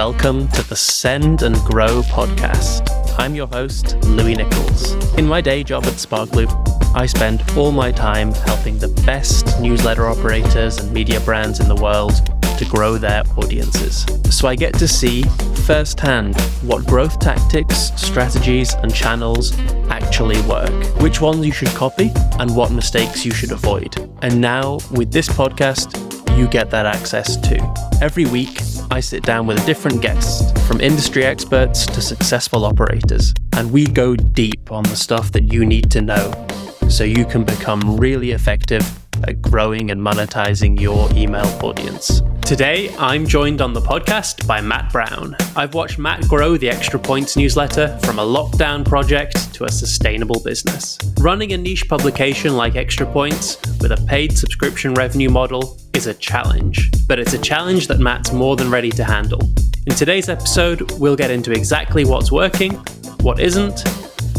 Welcome to the Send and Grow podcast. I'm your host, Louis Nicholls. In my day job at Sparkloop, I spend all my time helping the best newsletter operators and media brands in the world to grow their audiences. So I get to see firsthand what growth tactics, strategies, and channels actually work, which ones you should copy, and what mistakes you should avoid. And now, with this podcast, you get that access too. Every week, I sit down with a different guest, from industry experts to successful operators, and we go deep on the stuff that you need to know so you can become really effective at growing and monetizing your email audience. Today, I'm joined on the podcast by Matt Brown. I've watched Matt grow the Extra Points newsletter from a lockdown project to a sustainable business. Running a niche publication like Extra Points with a paid subscription revenue model is a challenge, but it's a challenge that Matt's more than ready to handle. In today's episode, we'll get into exactly what's working, what isn't,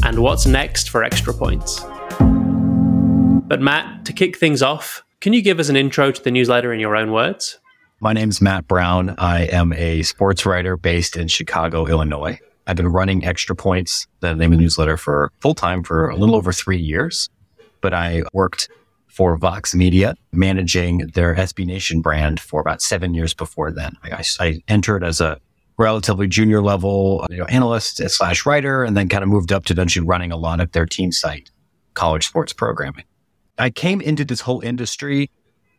and what's next for Extra Points. But Matt, to kick things off, can you give us an intro to the newsletter in your own words? My name's Matt Brown. I am a sports writer based in Chicago, Illinois. I've been running Extra Points, the name of the newsletter, for full-time for a little over 3 years. But I worked for Vox Media, managing their SB Nation brand for about 7 years before then. I entered as a relatively junior level analyst/writer, and then kind of moved up to eventually running a lot of their team site, college sports programming. I came into this whole industry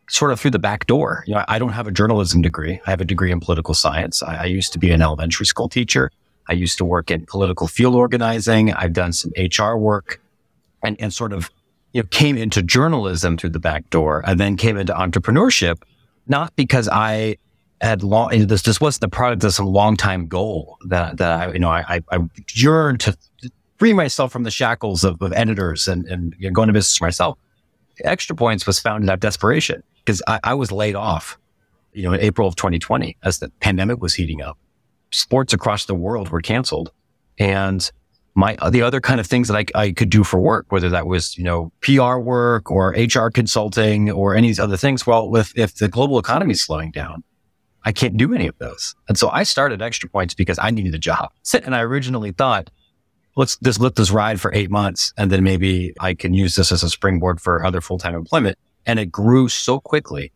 sort of through the back door. I don't have a journalism degree. I have a degree in political science. I used to be an elementary school teacher. I used to work in political field organizing. I've done some HR work and sort of came into journalism through the back door, and then came into entrepreneurship, not because I had this wasn't the product of some long-time goal that I yearned to free myself from the shackles of editors and going to business myself. Extra Points was founded out of desperation because I was laid off, in April of 2020 as the pandemic was heating up. Sports across the world were canceled, and the other kind of things that I could do for work, whether that was PR work or HR consulting or any other things. Well, if the global economy is slowing down, I can't do any of those. And so I started Extra Points because I needed a job. And I originally thought, let's just let this ride for 8 months, and then maybe I can use this as a springboard for other full-time employment. And it grew so quickly,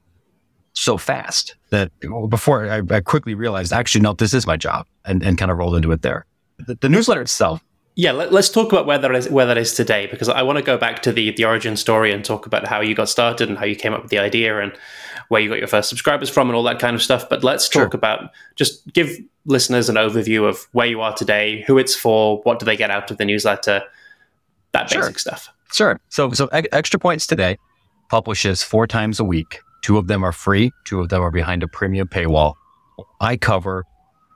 so fast, that before I quickly realized, actually, no, this is my job, and kind of rolled into it there. The newsletter itself. Yeah, let's talk about where that is today, because I want to go back to the origin story and talk about how you got started and how you came up with the idea and where you got your first subscribers from and all that kind of stuff. But let's talk about, just give listeners an overview of where you are today, who it's for, what do they get out of the newsletter, that basic stuff. Sure. So Extra Points today publishes 4 times a week. 2 of them are free. 2 of them are behind a premium paywall. I cover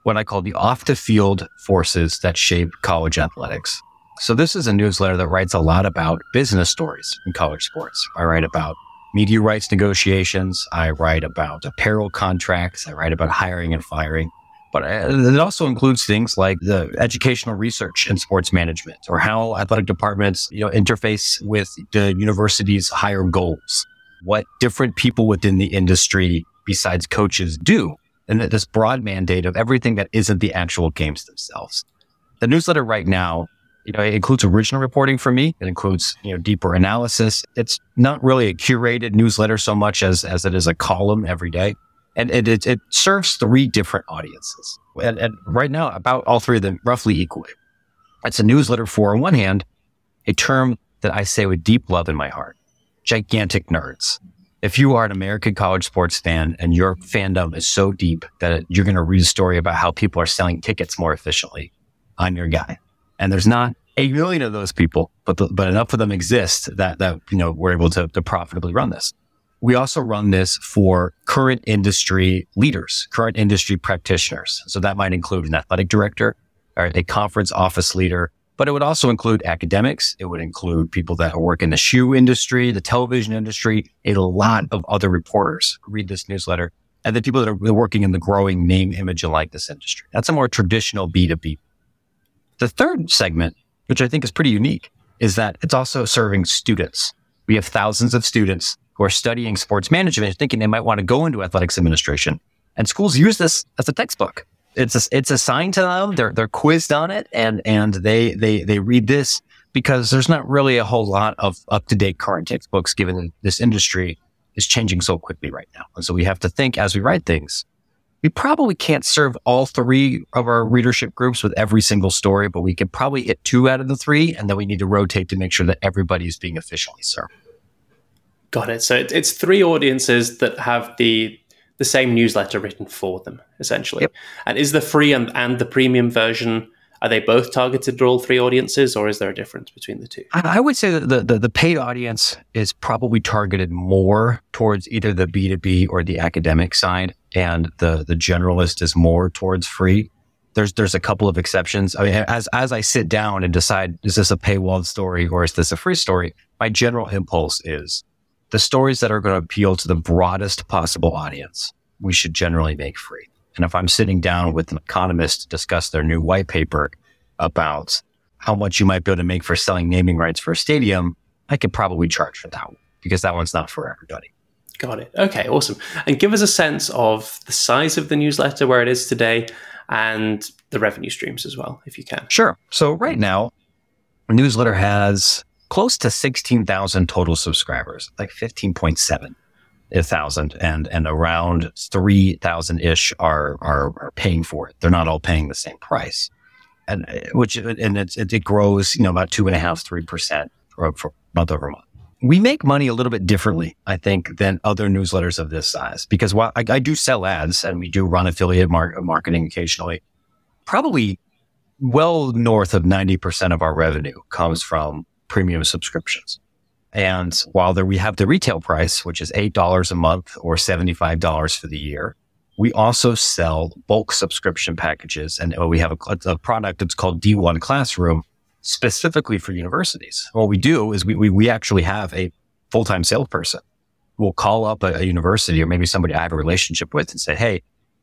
what I call the off-the-field forces that shape college athletics. So this is a newsletter that writes a lot about business stories in college sports. I write about media rights negotiations. I write about apparel contracts. I write about hiring and firing. But it also includes things like the educational research in sports management, or how athletic departments, interface with the university's higher goals, what different people within the industry besides coaches do, and this broad mandate of everything that isn't the actual games themselves. The newsletter right now, it includes original reporting for me. It includes, deeper analysis. It's not really a curated newsletter so much as it is a column every day. And it serves 3 different audiences. And right now, about all 3 of them roughly equally. It's a newsletter for, on one hand, a term that I say with deep love in my heart, gigantic nerds. If you are an American college sports fan and your fandom is so deep that you're going to read a story about how people are selling tickets more efficiently, I'm your guy. And there's not 8 million of those people, but enough of them exist that we're able to profitably run this. We also run this for current industry leaders, current industry practitioners. So that might include an athletic director or a conference office leader, but it would also include academics. It would include people that work in the shoe industry, the television industry, a lot of other reporters who read this newsletter, and the people that are working in the growing name, image, and likeness industry. That's a more traditional B2B. The third segment, which I think is pretty unique, is that it's also serving students. We have thousands of students who are studying sports management, thinking they might want to go into athletics administration. And schools use this as a textbook. it's assigned to them. They're quizzed on it, and they read this because there's not really a whole lot of up-to-date current textbooks, given this industry is changing so quickly right now. And so we have to think as we write things. We probably can't serve all three of our readership groups with every single story, but we could probably hit two out of the three, and then we need to rotate to make sure that everybody is being efficiently served. Got it. So it's three audiences that have the same newsletter written for them, essentially. Yep. And is the free and the premium version, are they both targeted to all three audiences, or is there a difference between the two? I would say that the paid audience is probably targeted more towards either the B2B or the academic side, and the generalist is more towards free. There's a couple of exceptions. I mean, as I sit down and decide, is this a paywalled story or is this a free story? My general impulse is the stories that are going to appeal to the broadest possible audience, we should generally make free. And if I'm sitting down with an economist to discuss their new white paper about how much you might be able to make for selling naming rights for a stadium, I could probably charge for that one because that one's not for everybody. Got it. Okay, awesome. And give us a sense of the size of the newsletter, where it is today, and the revenue streams as well, if you can. Sure. So right now, the newsletter has close to 16,000 total subscribers, like 15.7. 1,000 and around 3,000-ish are paying for it. They're not all paying the same price, and it grows, you know, about 2.5-3% month over month. We make money a little bit differently, I think, than other newsletters of this size, because while I do sell ads and we do run affiliate marketing occasionally, probably well north of 90% of our revenue comes from premium subscriptions. And while we have the retail price, which is $8 a month or $75 for the year, we also sell bulk subscription packages. And we have a product that's called D1 Classroom specifically for universities. What we do is we actually have a full-time salesperson. We'll call up a university or maybe somebody I have a relationship with and say, hey,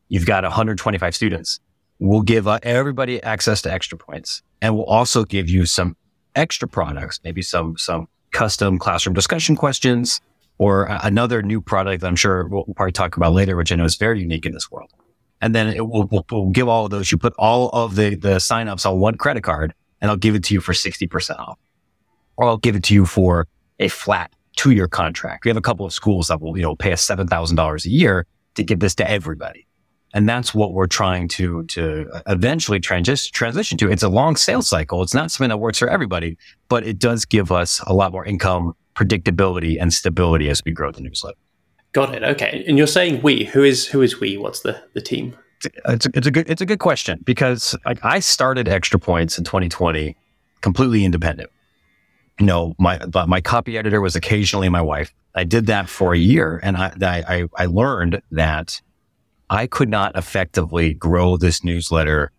you've got 125 students. We'll give everybody access to Extra Points. And we'll also give you some extra products, maybe some custom classroom discussion questions, or another new product that I'm sure we'll probably talk about later, which I know is very unique in this world. And then we'll give all of those. You put all of the signups on one credit card, and I'll give it to you for 60% off. Or I'll give it to you for a flat 2-year contract. We have a couple of schools that will, you know, pay us $7,000 a year to give this to everybody. And that's what we're trying to eventually transition to. It's a long sales cycle. It's not something that works for everybody, but it does give us a lot more income, predictability, and stability as we grow the newsletter. Got it. Okay. And you're saying we. Who is we? What's the team? It's a good question, because I started Extra Points in 2020 completely independent. You know, my copy editor was occasionally my wife. I did that for a year, and I learned that I could not effectively grow this newsletter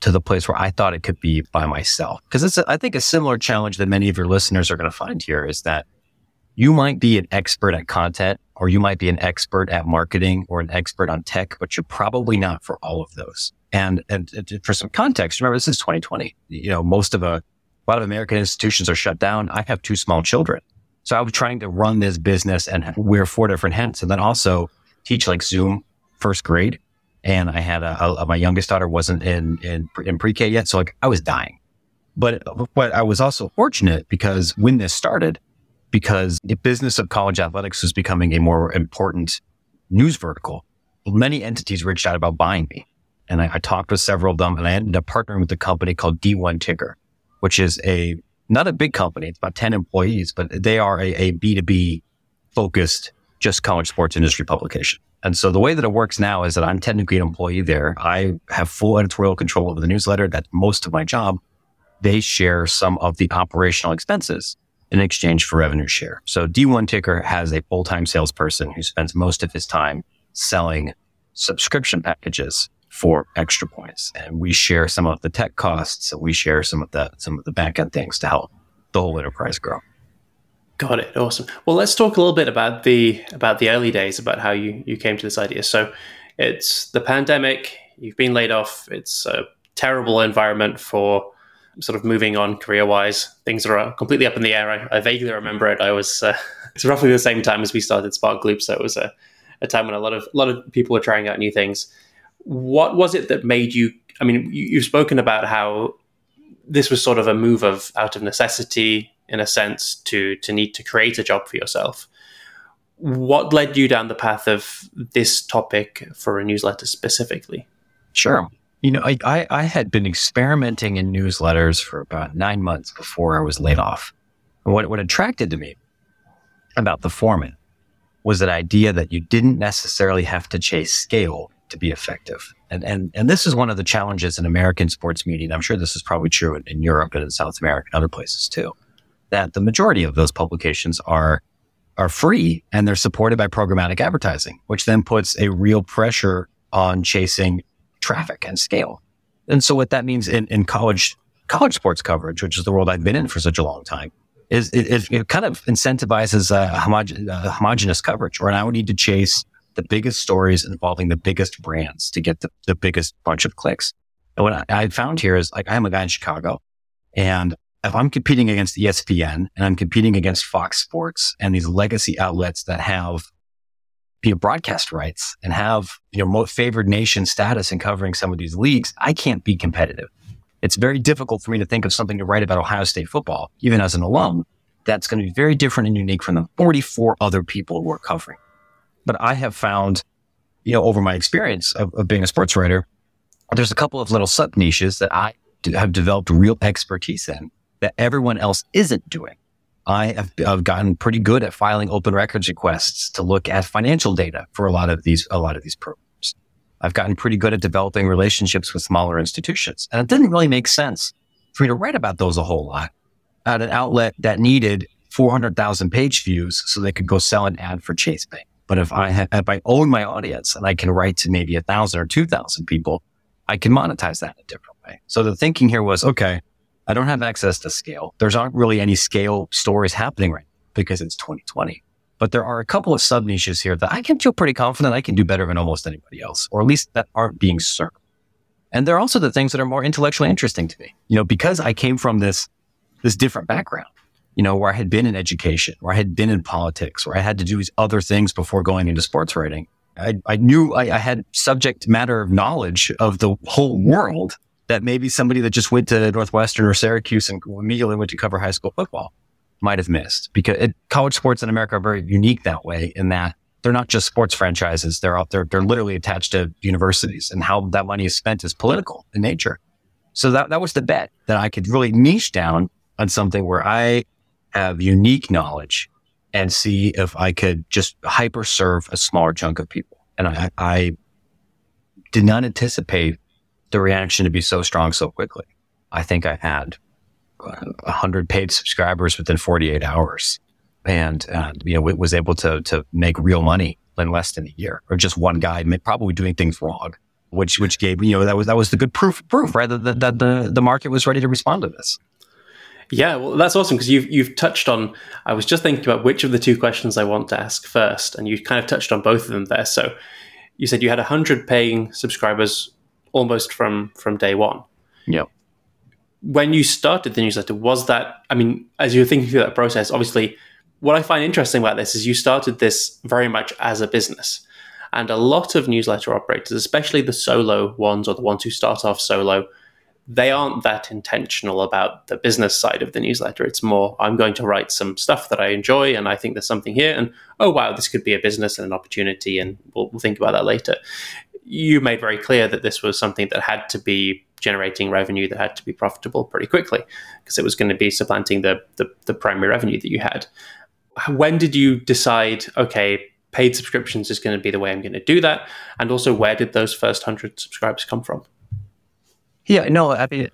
to the place where I thought it could be by myself. Because it's, I think, a similar challenge that many of your listeners are going to find here is that you might be an expert at content, or you might be an expert at marketing, or an expert on tech, but you're probably not for all of those. And for some context, remember, this is 2020. You know, a lot of American institutions are shut down. I have 2 small children. So I was trying to run this business and wear 4 different hats, and then also teach like Zoom first grade, and I had my youngest daughter wasn't in pre-K yet, so like I was dying. But I was also fortunate because when this started, because the business of college athletics was becoming a more important news vertical, many entities reached out about buying me, and I talked with several of them, and I ended up partnering with a company called D1 Ticker, which is not a big company. It's about 10 employees, but they are a B2B focused just college sports industry publication. And so the way that it works now is that I'm technically an employee there. I have full editorial control over the newsletter. That's most of my job. They share some of the operational expenses in exchange for revenue share. So D1 Ticker has a full-time salesperson who spends most of his time selling subscription packages for Extra Points. And we share some of the tech costs, and we share some of the back-end things to help the whole enterprise grow. Got it. Awesome. Well, let's talk a little bit about the early days, about how you came to this idea. So it's the pandemic, you've been laid off. It's a terrible environment for sort of moving on career-wise. Things are completely up in the air. I vaguely remember it. I was it's roughly the same time as we started Sparkloop. So it was a time when a lot of people were trying out new things. What was it that made you, I mean, you've spoken about how this was sort of a move of out of necessity, in a sense, to need to create a job for yourself. What led you down the path of this topic for a newsletter specifically? Sure. You know, I had been experimenting in newsletters for about 9 months before I was laid off. And what attracted to me about the format was that idea that you didn't necessarily have to chase scale to be effective. And this is one of the challenges in American sports media. I'm sure this is probably true in Europe and in South America and other places too, that the majority of those publications are free and they're supported by programmatic advertising, which then puts a real pressure on chasing traffic and scale. And so what that means in college sports coverage, which is the world I've been in for such a long time, is it kind of incentivizes homogenous coverage, where now we need to chase the biggest stories involving the biggest brands to get the biggest bunch of clicks. And what I found here is, like, I'm a guy in Chicago, and if I'm competing against ESPN and I'm competing against Fox Sports and these legacy outlets that have, you know, broadcast rights and have, you know, most favored nation status in covering some of these leagues, I can't be competitive. It's very difficult for me to think of something to write about Ohio State football, even as an alum, that's going to be very different and unique from the 44 other people who are covering. But I have found, you know, over my experience of being a sports writer, there's a couple of little sub niches that I have developed real expertise in that everyone else isn't doing. I've gotten pretty good at filing open records requests to look at financial data for a lot of these programs. I've gotten pretty good at developing relationships with smaller institutions. And it didn't really make sense for me to write about those a whole lot at an outlet that needed 400,000 page views so they could go sell an ad for Chase Bank. But if I own my audience and I can write to maybe 1,000 or 2,000 people, I can monetize that in a different way. So the thinking here was, okay, I don't have access to scale. There's aren't really any scale stories happening right now because it's 2020. But there are a couple of sub niches here that I can feel pretty confident I can do better than almost anybody else, or at least that aren't being served. And there are also the things that are more intellectually interesting to me. You know, because I came from this different background, you know, where I had been in education, where I had been in politics, where I had to do these other things before going into sports writing. I knew I had subject matter knowledge of the whole world that maybe somebody that just went to Northwestern or Syracuse and immediately went to cover high school football might have missed, because college sports in America are very unique that way, in that they're not just sports franchises. They're out there. They're literally attached to universities, and how that money is spent is political in nature. So that was the bet, that I could really niche down on something where I have unique knowledge and see if I could just hyper serve a smaller chunk of people. And I did not anticipate the reaction to be so strong so quickly. I think I had 100 paid subscribers within 48 hours, and you know, it was able to make real money in less than a year, or just one guy probably doing things wrong, which gave, you know, that was the good proof, right, that the market was ready to respond to this. Yeah, well, that's awesome, because you've touched on, I was just thinking about which of the two questions I want to ask first, and you kind of touched on both of them there. So you said you had 100 paying subscribers almost from day one. Yeah. When you started the newsletter, was that, I mean, as you were thinking through that process, obviously, what I find interesting about this is you started this very much as a business. And a lot of newsletter operators, especially the solo ones or the ones who start off solo, they aren't that intentional about the business side of the newsletter. It's more, I'm going to write some stuff that I enjoy and I think there's something here, and oh, wow, this could be a business and an opportunity, and we'll think about that later. You made very clear that this was something that had to be generating revenue, that had to be profitable pretty quickly, because it was going to be supplanting the primary revenue that you had. When did you decide, okay, paid subscriptions is going to be the way I'm going to do that? And also, where did those first 100 subscribers come from? Yeah, no, I mean,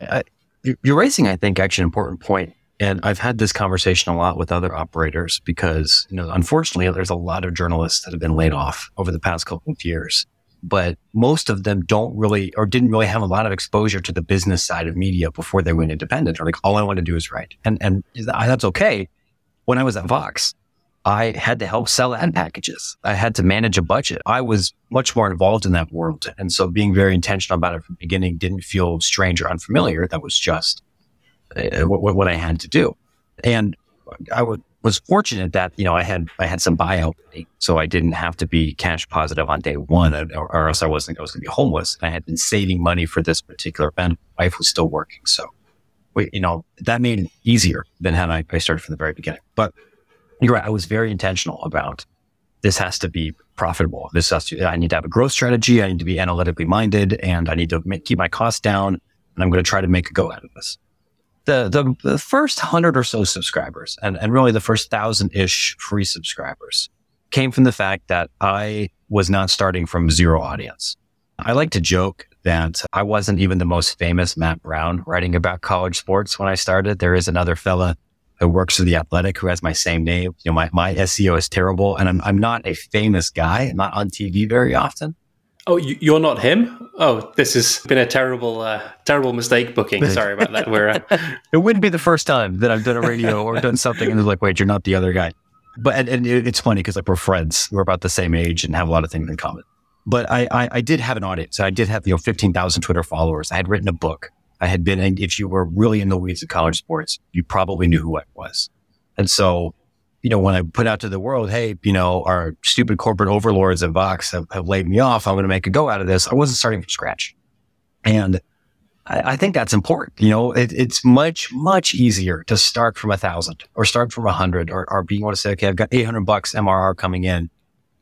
you're raising, I think, actually an important point. And I've had this conversation a lot with other operators because, you know, unfortunately, there's a lot of journalists that have been laid off over the past couple of years. But most of them don't really, or didn't really have a lot of exposure to the business side of media before they went independent. Or like, all I want to do is write. And that's okay. When I was at Vox, I had to help sell ad packages. I had to manage a budget. I was much more involved in that world. And so being very intentional about it from the beginning didn't feel strange or unfamiliar. That was just what I had to do. And I would was fortunate that, you know, I had some buyout money, so I didn't have to be cash positive on day one, or else I was going to be homeless. I had been saving money for this particular event. My wife was still working, so we, you know, that made it easier than had I started from the very beginning. But you're right, I was very intentional about this has to be profitable. I need to have a growth strategy. I need to be analytically minded, and I need to keep my costs down. And I'm going to try to make a go out of this. The first 100 or so subscribers, and really the first 1,000-ish free subscribers, came from the fact that I was not starting from zero audience. I like to joke that I wasn't even the most famous Matt Brown writing about college sports when I started. There is another fella who works for The Athletic who has my same name. You know, my SEO is terrible, and I'm not a famous guy. I'm not on TV very often. Oh, you're not him? Oh, this has been a terrible mistake booking. Sorry about that. It wouldn't be the first time that I've done a radio or done something and it's like, wait, you're not the other guy. But and it's funny because like we're friends, we're about the same age and have a lot of things in common. But I did have an audience. I did have 15,000 Twitter followers. I had written a book. And if you were really in the weeds of college sports, you probably knew who I was. And so, you know, when I put out to the world, hey, you know, our stupid corporate overlords at Vox have laid me off. I'm going to make a go out of this. I wasn't starting from scratch. And I think that's important. You know, it's much, much easier to start from 1,000 or start from 100 or being able to say, okay, I've got $800 MRR coming in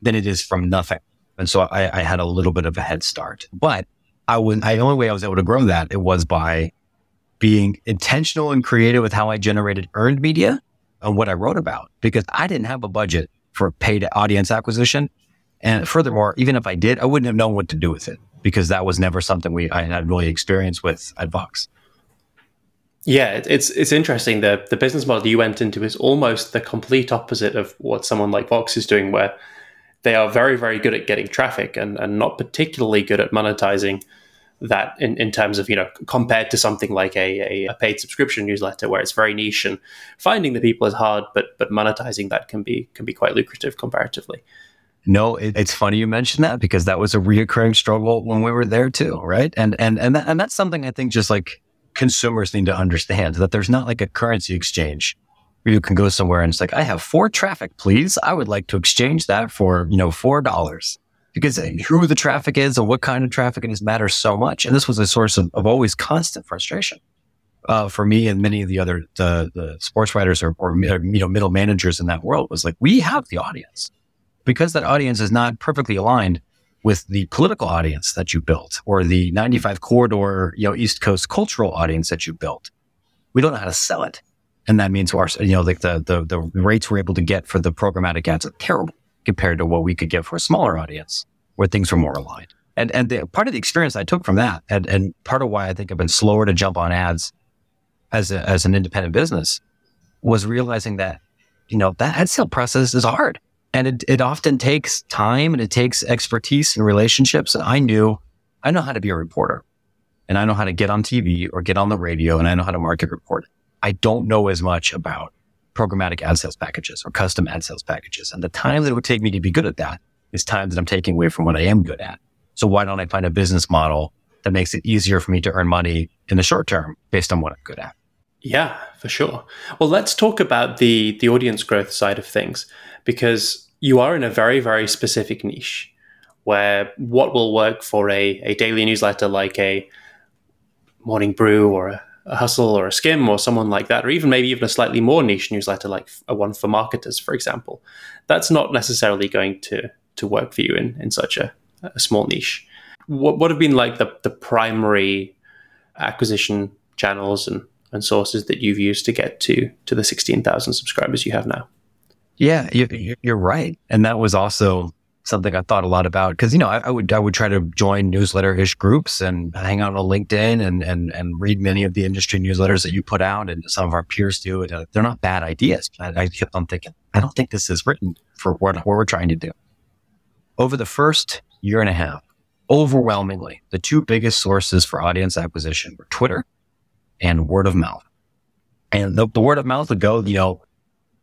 than it is from nothing. And so I had a little bit of a head start. But the only way I was able to grow that, it was by being intentional and creative with how I generated earned media on what I wrote about, because I didn't have a budget for paid audience acquisition. And furthermore, even if I did, I wouldn't have known what to do with it, because that was never something I had really experience with at Vox. Yeah, it's interesting. The business model you went into is almost the complete opposite of what someone like Vox is doing, where they are very, very good at getting traffic and not particularly good at monetizing that in terms of, you know, compared to something like a paid subscription newsletter where it's very niche and finding the people is hard, but monetizing that can be quite lucrative comparatively. No, it's funny you mentioned that, because that was a reoccurring struggle when we were there too, right? And that's something I think just like consumers need to understand, that there's not like a currency exchange where you can go somewhere and it's like, I have 4 traffic, please. I would like to exchange that for, you know, $4. Because who the traffic is and what kind of traffic it is matters so much. And this was a source of always constant frustration for me and many of the other the sports writers or middle managers in that world. Was like, we have the audience. Because that audience is not perfectly aligned with the political audience that you built or the 95 corridor, you know, East Coast cultural audience that you built, we don't know how to sell it. And that means our, you know, like the rates we're able to get for the programmatic ads are terrible compared to what we could get for a smaller audience where things were more aligned. And the part of the experience I took from that, and part of why I think I've been slower to jump on ads as an independent business, was realizing that, you know, that ad sale process is hard. And it often takes time and it takes expertise and relationships. And I know how to be a reporter, and I know how to get on TV or get on the radio, and I know how to market report. I don't know as much about programmatic ad sales packages or custom ad sales packages. And the time that it would take me to be good at that is time that I'm taking away from what I am good at. So why don't I find a business model that makes it easier for me to earn money in the short term based on what I'm good at? Yeah, for sure. Well, let's talk about the audience growth side of things, because you are in a very, very specific niche where what will work for a daily newsletter like a Morning Brew or a Hustle or a Skim or someone like that, or even maybe even a slightly more niche newsletter like a one for marketers, for example, that's not necessarily going to work for you in such a small niche. What have been like the primary acquisition channels and sources that you've used to get to the 16,000 subscribers you have now? Yeah, you're right. And that was also something I thought a lot about, because, you know, I would try to join newsletter-ish groups and hang out on LinkedIn and read many of the industry newsletters that you put out and some of our peers do. And they're not bad ideas. I kept on thinking, I don't think this is written for what we're trying to do. Over the first year and a half, overwhelmingly, the two biggest sources for audience acquisition were Twitter and word of mouth. And the word of mouth would go, you know,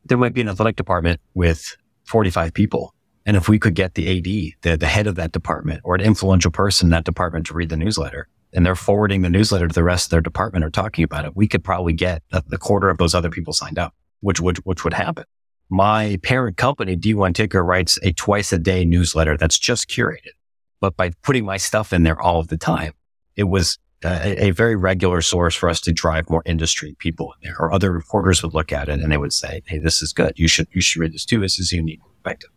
there might be an athletic department with 45 people. And if we could get the AD, the head of that department, or an influential person in that department to read the newsletter, and they're forwarding the newsletter to the rest of their department or talking about it, we could probably get a quarter of those other people signed up, which would happen. My parent company, D1 Ticker, writes a twice-a-day newsletter that's just curated. But by putting my stuff in there all of the time, it was a very regular source for us to drive more industry people in there, or other reporters would look at it and they would say, hey, this is good. You should read this too. This is a unique perspective.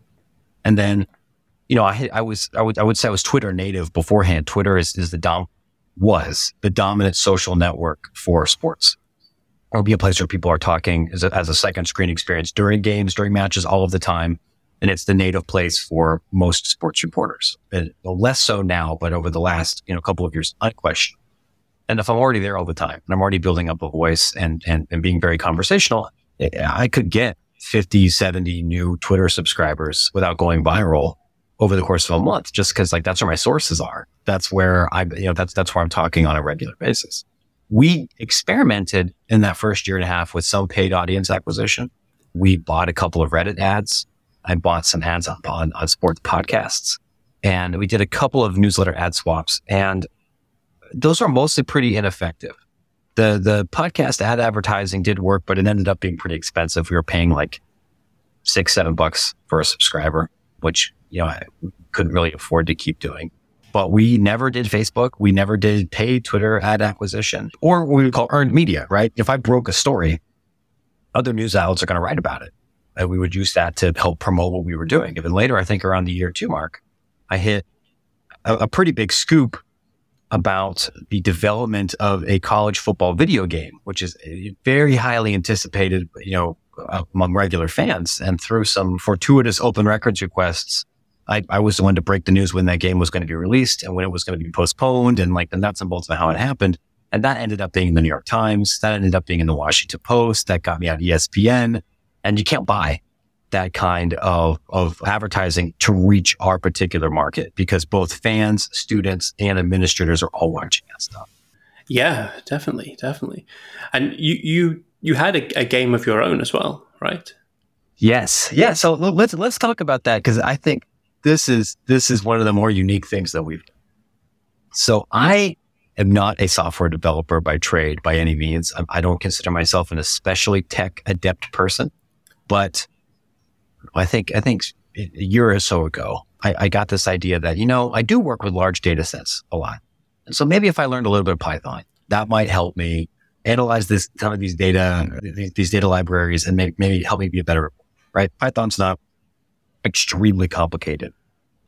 And then, you know, I would say I was Twitter native beforehand. Twitter was the dominant social network for sports. It'll be a place where people are talking as a second screen experience during games, during matches, all of the time. And it's the native place for most sports reporters. And less so now, but over the last, couple of years, unquestioned. And if I'm already there all the time and I'm already building up a voice and being very conversational, I could get 50, 70 new Twitter subscribers without going viral over the course of a month, just because that's where my sources are. That's where that's where I'm talking on a regular basis. We experimented in that first year and a half with some paid audience acquisition. We bought a couple of Reddit ads. I bought some ads on sports podcasts, and we did a couple of newsletter ad swaps, and those are mostly pretty ineffective. The podcast ad advertising did work, but it ended up being pretty expensive. We were paying $6-7 for a subscriber, which, I couldn't really afford to keep doing. But we never did Facebook. We never did paid Twitter ad acquisition, or what we would call earned media, right? If I broke a story, other news outlets are going to write about it. And we would use that to help promote what we were doing. And later, I think around the year two mark, I hit a pretty big scoop about the development of a college football video game, which is very highly anticipated, among regular fans. And through some fortuitous open records requests, I was the one to break the news when that game was going to be released and when it was going to be postponed and the nuts and bolts of how it happened. And that ended up being in the New York Times. That ended up being in the Washington Post. That got me on ESPN. And you can't buy that kind of advertising to reach our particular market, because both fans, students, and administrators are all watching that stuff. Yeah, definitely. And you had a game of your own as well, right? Yes. Yeah. So let's talk about that, because I think this is one of the more unique things that we've done. So I am not a software developer by trade, by any means. I don't consider myself an especially tech adept person, but I think a year or so ago, I got this idea that, I do work with large data sets a lot. And so maybe if I learned a little bit of Python, that might help me analyze these data, these data libraries, and maybe help me be a better reporter, right? Python's not extremely complicated.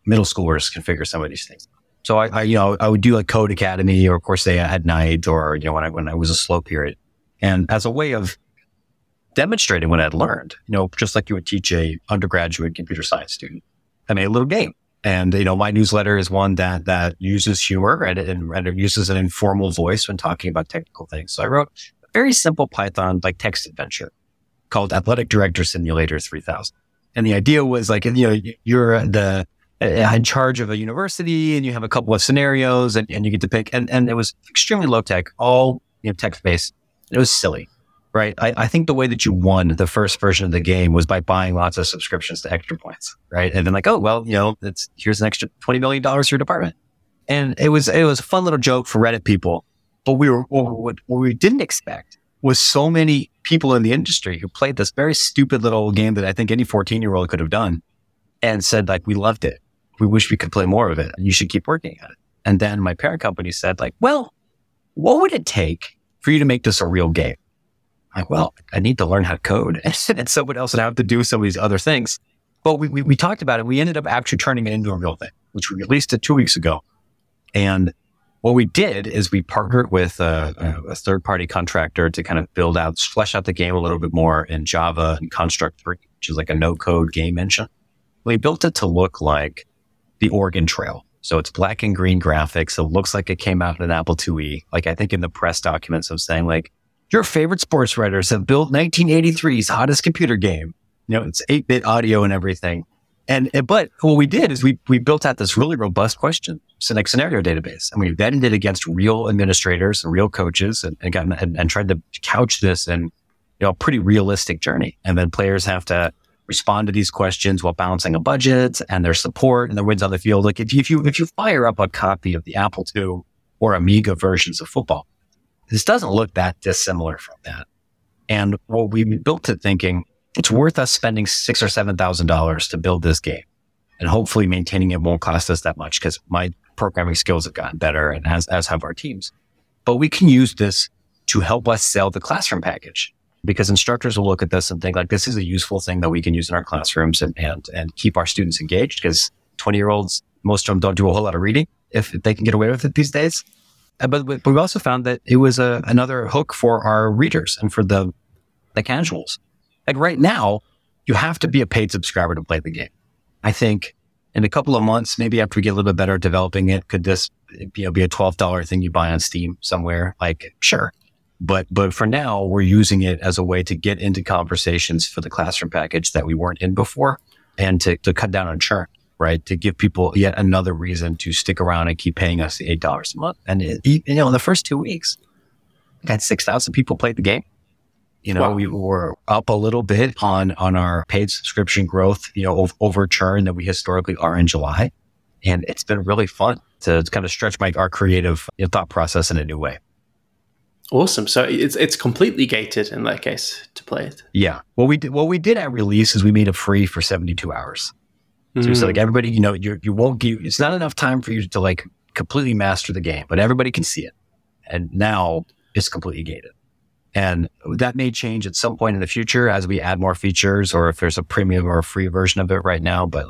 Middle schoolers can figure some of these things. So I would do Code Academy or Coursera at night, or, when I was a slow period. And as a way of demonstrating what I'd learned, just like you would teach a undergraduate computer science student, I made a little game. And, my newsletter is one that uses humor and it uses an informal voice when talking about technical things. So I wrote a very simple Python, text adventure called Athletic Director Simulator 3000. And the idea was you're in charge of a university and you have a couple of scenarios and you get to pick. And it was extremely low tech, all text-based. It was silly, right? I think the way that you won the first version of the game was by buying lots of subscriptions to Extra Points, right? And then here's an extra $20 million to your department. And it was a fun little joke for Reddit people. But what we didn't expect was so many people in the industry who played this very stupid little game that I think any 14-year-old could have done and said, we loved it. We wish we could play more of it. You should keep working at it. And then my parent company said, what would it take for you to make this a real game? I need to learn how to code. And someone else would have to do some of these other things. But we talked about it. We ended up actually turning it into a real thing, which we released it 2 weeks ago. And what we did is we partnered with a third-party contractor to kind of flesh out the game a little bit more in Java and Construct 3, which is a no-code game engine. We built it to look like the Oregon Trail. So it's black and green graphics. It looks like it came out in an Apple IIe. I think in the press documents of saying, your favorite sports writers have built 1983's hottest computer game. It's 8-bit audio and everything. But what we did is we built out this really robust question scenario database. And we vetted it against real administrators and real coaches and tried to couch this in a pretty realistic journey. And then players have to respond to these questions while balancing a budget and their support and their wins on the field. If you fire up a copy of the Apple II or Amiga versions of football, this doesn't look that dissimilar from that. And what we built it thinking It's worth us spending $6,000 or $7,000 to build this game. And hopefully maintaining it won't cost us that much because my programming skills have gotten better and as have our teams. But we can use this to help us sell the classroom package because instructors will look at this and think like, this is a useful thing that we can use in our classrooms and keep our students engaged because 20-year-olds, most of them don't do a whole lot of reading if they can get away with it these days. But we also found that it was another hook for our readers and for the casuals. Like right now, you have to be a paid subscriber to play the game. I think in a couple of months, maybe after we get a little bit better at developing it, could this be a $12 thing you buy on Steam somewhere? Like, sure. But for now, we're using it as a way to get into conversations for the classroom package that we weren't in before and to cut down on churn, right? To give people yet another reason to stick around and keep paying us the $8 a month. And, in the first 2 weeks, I had 6,000 people played the game. Wow. We were up a little bit on our paid subscription growth, over churn that we historically are in July. And it's been really fun to kind of stretch our creative thought process in a new way. Awesome. So it's completely gated in that case to play it. Yeah. What we did at release is we made it free for 72 hours. Mm-hmm. So everybody, you won't give, it's not enough time for you to completely master the game, but everybody can see it. And now it's completely gated. And that may change at some point in the future as we add more features or if there's a premium or a free version of it right now. But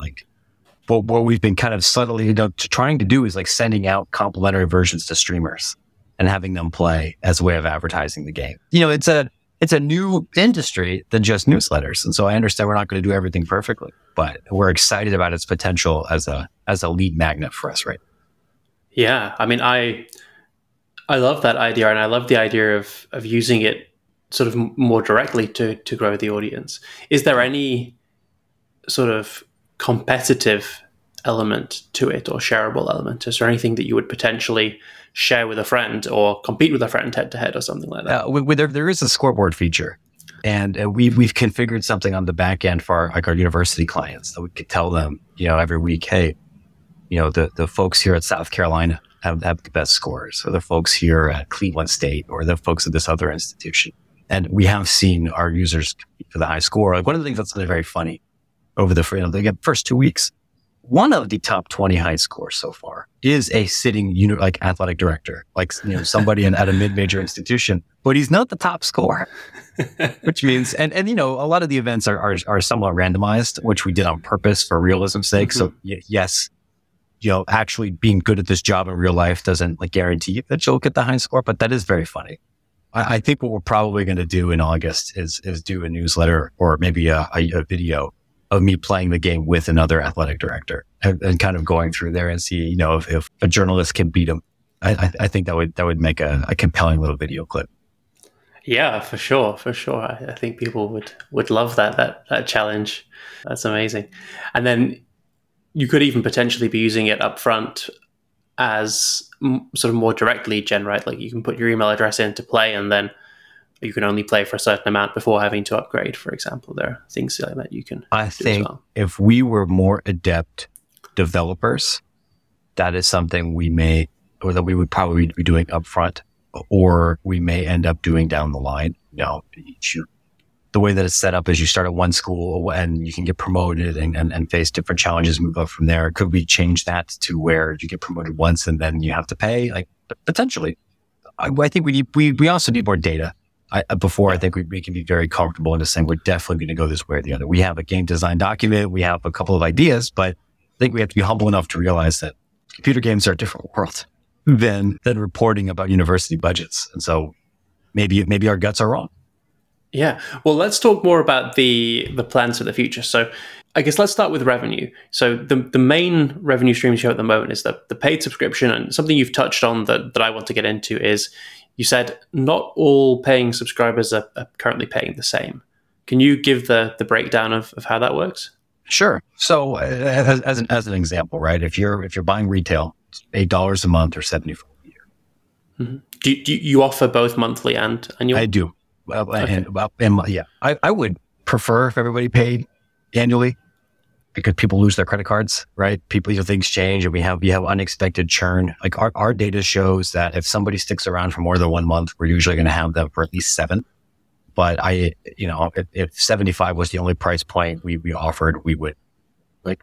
what we've been kind of subtly trying to do is sending out complimentary versions to streamers and having them play as a way of advertising the game. It's a new industry than just newsletters. And so I understand we're not going to do everything perfectly, but we're excited about its potential as a lead magnet for us, right? Yeah. I mean, I love that idea, and I love the idea of using it sort of more directly to grow the audience. Is there any sort of competitive element to it or shareable element? Is there anything that you would potentially share with a friend or compete with a friend head-to-head or something like that? There is a scoreboard feature, and we've configured something on the back end for our university clients that we could tell them, every week, hey, the folks here at South Carolina have the best scores, or the folks here at Cleveland State, or the folks at this other institution. And we have seen our users compete for the high score. One of the things that's been very funny over the first 2 weeks, one of the top 20 high scores so far is a sitting athletic director, somebody at a mid-major institution, but he's not the top scorer, which means, a lot of the events are somewhat randomized, which we did on purpose for realism's sake. Mm-hmm. So yes, actually being good at this job in real life doesn't guarantee that you'll get the high score, but that is very funny. I think what we're probably going to do in August is do a newsletter or maybe a video of me playing the game with another athletic director and kind of going through there and see, if a journalist can beat him. I think that would make a compelling little video clip. Yeah, for sure. I think people would love that challenge. That's amazing. And then you could even potentially be using it up front as sort of more direct lead gen, right? You can put your email address into play and then you can only play for a certain amount before having to upgrade, for example. There are things like that you can do as well. If we were more adept developers, that is something we would probably be doing up front, or we may end up doing down the line. The way that it's set up is you start at one school and you can get promoted and face different challenges, move up from there. Could we change that to where you get promoted once and then you have to pay? Potentially. I think we also need more data. I think we can be very comfortable in just saying we're definitely going to go this way or the other. We have a game design document. We have a couple of ideas, but I think we have to be humble enough to realize that computer games are a different world than reporting about university budgets. And so maybe our guts are wrong. Yeah. Well, let's talk more about the plans for the future. So I guess let's start with revenue. So the main revenue streams you have at the moment is the paid subscription, and something you've touched on that I want to get into is you said not all paying subscribers are currently paying the same. Can you give the breakdown of how that works? Sure. So as an example, right? If you're buying retail, it's $8 a month or $74 a year. Mm-hmm. Do you offer both monthly and annual? I do. Okay. I would prefer if everybody paid annually because people lose their credit cards, right? People, things change and we have unexpected churn. Our data shows that if somebody sticks around for more than 1 month, we're usually going to have them for at least 7. But I, you know, if 75 was the only price point we offered, we would, like,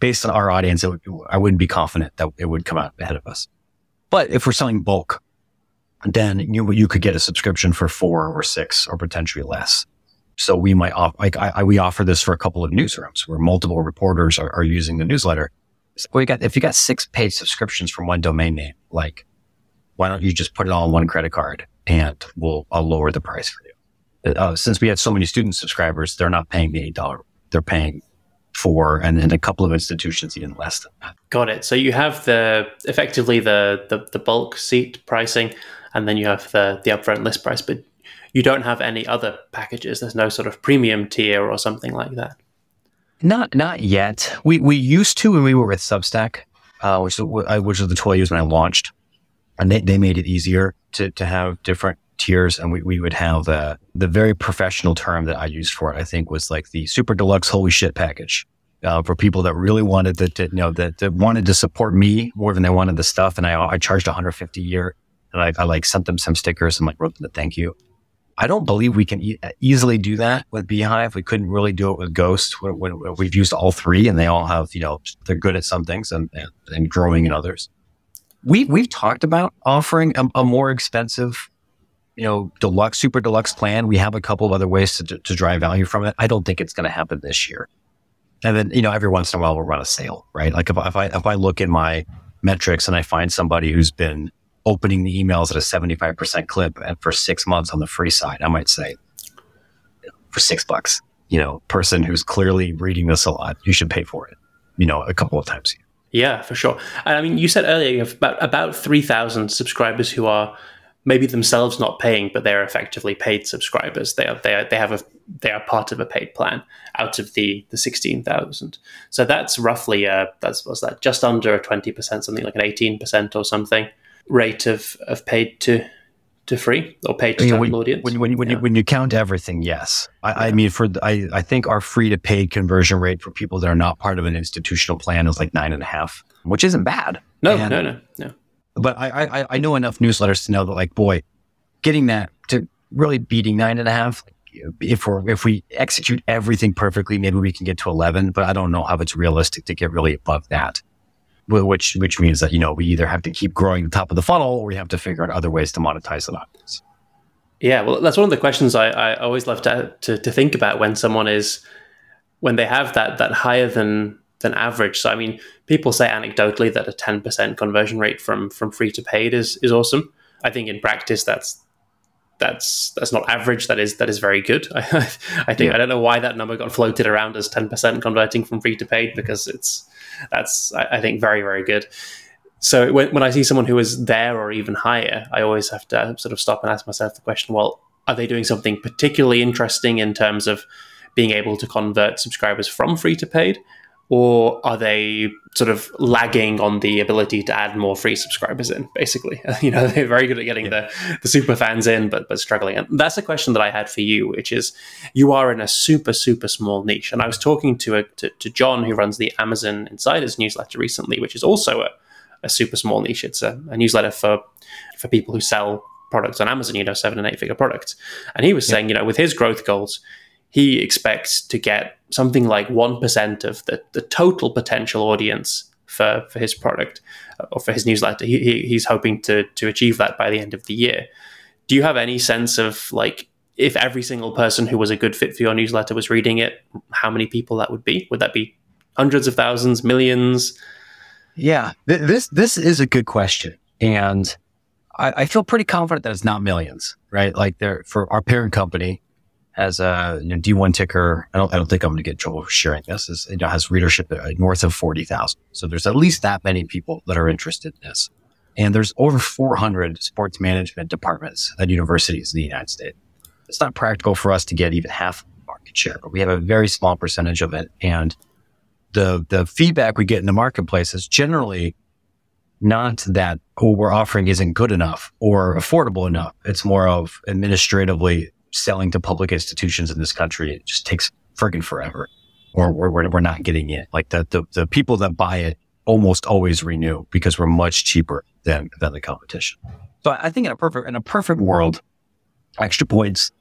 based on our audience, it would, I wouldn't be confident that it would come out ahead of us. But if we're selling bulk, then you could get a subscription for 4 or 6 or potentially less. So we might we offer this for a couple of newsrooms where multiple reporters are using the newsletter. So if you got 6 paid subscriptions from one domain name, like, why don't you just put it all on one credit card and I'll lower the price for you. Since we had so many student subscribers, they're not paying the $8. They're paying 4, and in a couple of institutions even less than that. Got it. So you have effectively the bulk seat pricing, and then you have the upfront list price, but you don't have any other packages. There's no sort of premium tier or something like that. Not yet. We used to when we were with Substack, which was the tool I used when I launched, and they made it easier to have different tiers. And we would have the very professional term that I used for it, I think, was like the super deluxe holy shit package for people that really wanted that wanted to support me more than they wanted the stuff. And I charged $150 a year, and I sent them some stickers and wrote them a thank you. I don't believe we can easily do that with Beehive. We couldn't really do it with Ghost. When we've used all 3, and they all have, they're good at some things and growing in others. We've talked about offering a more expensive, deluxe, super deluxe plan. We have a couple of other ways to drive value from it. I don't think it's going to happen this year. And then, every once in a while we'll run a sale, right? Like if I look in my metrics and I find somebody who's been opening the emails at a 75% clip and for 6 months on the free side, I might say, for $6, person who's clearly reading this a lot, you should pay for it, a couple of times. Yeah, for sure. I mean, you said earlier you have about 3,000 subscribers who are maybe themselves not paying, but they're effectively paid subscribers. They are part of a paid plan out of the 16,000. So that's roughly just under a 20%, something like an 18% or something rate of paid to free or paid to total audience. When you count everything, yes. I think our free to paid conversion rate for people that are not part of an institutional plan is like 9.5, which isn't bad. No. But I know enough newsletters to know that, like, boy, getting that to really beating 9.5, if we execute everything perfectly, maybe we can get to 11, but I don't know how it's realistic to get really above that. Which means that, we either have to keep growing the top of the funnel or we have to figure out other ways to monetize the audience. Yeah, well, that's one of the questions I always love to think about when someone when they have that higher than average. So, I mean, people say anecdotally that a 10% conversion rate from free to paid is awesome. I think in practice that's not average. That is very good. I think. I don't know why that number got floated around as 10% converting from free to paid, because I think very, very good. So when I see someone who is there or even higher, I always have to sort of stop and ask myself the question, well, are they doing something particularly interesting in terms of being able to convert subscribers from free to paid? Or are they sort of lagging on the ability to add more free subscribers in, basically? They're very good at getting the super fans in, but struggling. And that's a question that I had for you, which is, you are in a super, super small niche. And I was talking to John, who runs the Amazon Insiders newsletter recently, which is also a super small niche. It's a newsletter for people who sell products on Amazon, 7- and 8-figure products. And he was saying, with his growth goals, he expects to get something like 1% of the total potential audience for his product or for his newsletter. He's hoping to achieve that by the end of the year. Do you have any sense of, like, if every single person who was a good fit for your newsletter was reading it, how many people that would be? Would that be hundreds of thousands, millions? Yeah, this is a good question. And I feel pretty confident that it's not millions, right? Like, for our parent company, as a D1 Ticker, I don't think I'm going to get trouble for sharing this, is, has readership north of 40,000. So there's at least that many people that are interested in this. And there's over 400 sports management departments at universities in the United States. It's not practical for us to get even half of the market share, but we have a very small percentage of it. And the feedback we get in the marketplace is generally not that what we're offering isn't good enough or affordable enough. It's more of administratively selling to public institutions in this country, it just takes friggin' forever, or we're not getting it. Like, the people that buy it almost always renew because we're much cheaper than the competition. So I think in a perfect world, Extra Points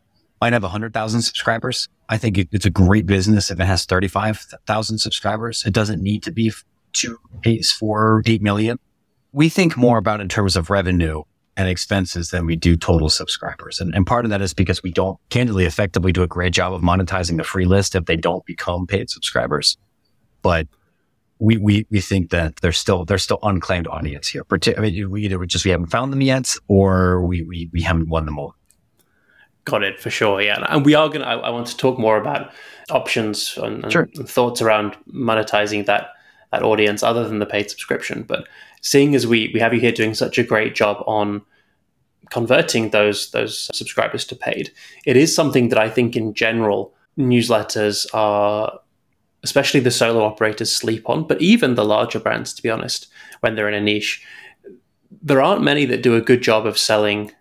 might have 100,000 subscribers. I think it's a great business if it has 35,000 subscribers. It doesn't need to be 2, 8, 4, 8 million. We think more about in terms of revenue and expenses than we do total subscribers. And part of that is because we don't candidly effectively do a great job of monetizing the free list if they don't become paid subscribers. But we think that there's still unclaimed audience here. We haven't found them yet, or we haven't won them all. Got it, for sure. Yeah. And we are going to, I want to talk more about options and thoughts around monetizing that audience other than the paid subscription. But seeing as we have you here doing such a great job on converting those subscribers to paid, it is something that I think in general newsletters are, especially the solo operators, sleep on, but even the larger brands, to be honest, when they're in a niche, there aren't many that do a good job of selling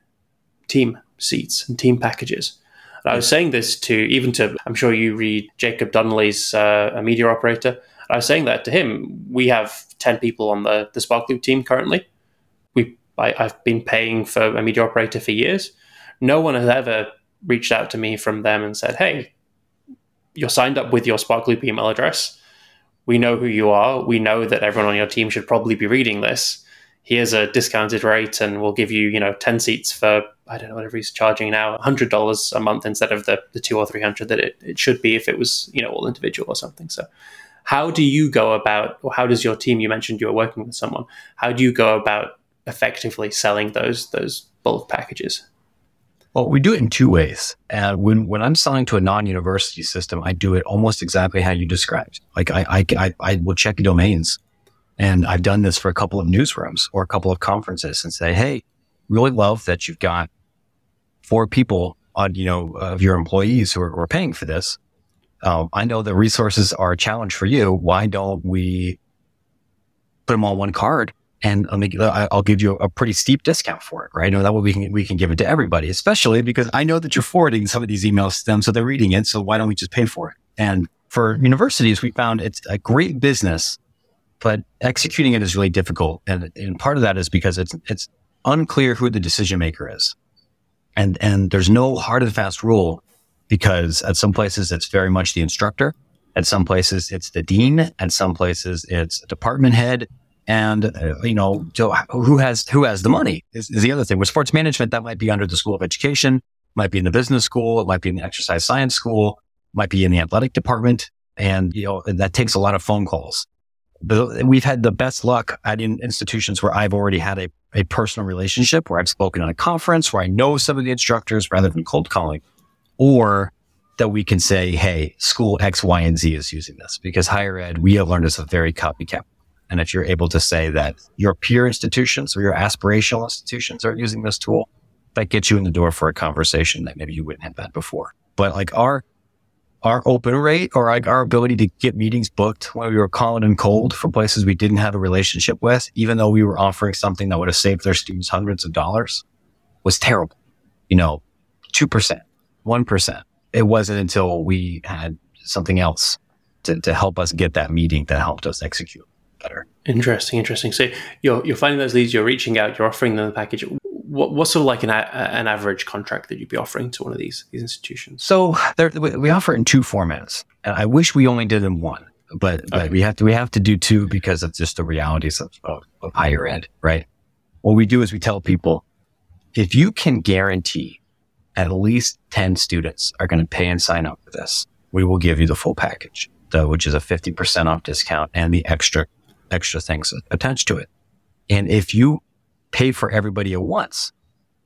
team seats and team packages. And I was saying this to, I'm sure you read Jacob Donnelly's a media operator. I was saying that to him. We have 10 people on the Sparkloop team currently. I've been paying for a media operator for years. No one has ever reached out to me from them and said, hey, you're signed up with your Sparkloop email address. We know who you are. We know that everyone on your team should probably be reading this. Here's a discounted rate and we'll give you, 10 seats for, I don't know, whatever he's charging now, $100 a month instead of the $200 or $300 that it should be if it was, all individual or something. So how do you go about, or how does your team, you mentioned you were working with someone, how do you go about effectively selling those bulk packages? Well, we do it in two ways. When I'm selling to a non-university system, I do it almost exactly how you described. Like I will check domains, and I've done this for a couple of newsrooms or a couple of conferences and say, hey, really love that you've got 4 people on, of your employees who are paying for this. I know the resources are a challenge for you. Why don't we put them on one card and I'll give you a pretty steep discount for it, right? That way we can give it to everybody, especially because I know that you're forwarding some of these emails to them, so they're reading it. So why don't we just pay for it? And for universities, we found it's a great business, but executing it is really difficult. And part of that is because it's unclear who the decision maker is. And there's no hard and fast rule, because at some places it's very much the instructor, at some places it's the dean, at some places it's a department head, and so who has the money is the other thing. With sports management, that might be under the School of Education, might be in the business school, it might be in the exercise science school, might be in the athletic department, and that takes a lot of phone calls. But we've had the best luck at institutions where I've already had a personal relationship, where I've spoken at a conference, where I know some of the instructors rather than cold calling. Or that we can say, hey, school X, Y, and Z is using this, because higher ed, we have learned, is a very copycat. And if you're able to say that your peer institutions or your aspirational institutions are using this tool, that gets you in the door for a conversation that maybe you wouldn't have had before. But like our open rate, or like our ability to get meetings booked when we were calling in cold for places we didn't have a relationship with, even though we were offering something that would have saved their students hundreds of dollars, was terrible. 2%. 1%. It wasn't until we had something else to help us get that meeting that helped us execute better. Interesting. So you're finding those leads, you're reaching out, you're offering them the package. What's sort of like an average contract that you'd be offering to one of these institutions? So we offer it in 2 formats. And I wish we only did in one, but we have to do 2 because of just the realities of higher ed, right? What we do is we tell people, if you can guarantee at least 10 students are going to pay and sign up for this, we will give you the full package, which is a 50% off discount and the extra things attached to it. And if you pay for everybody at once,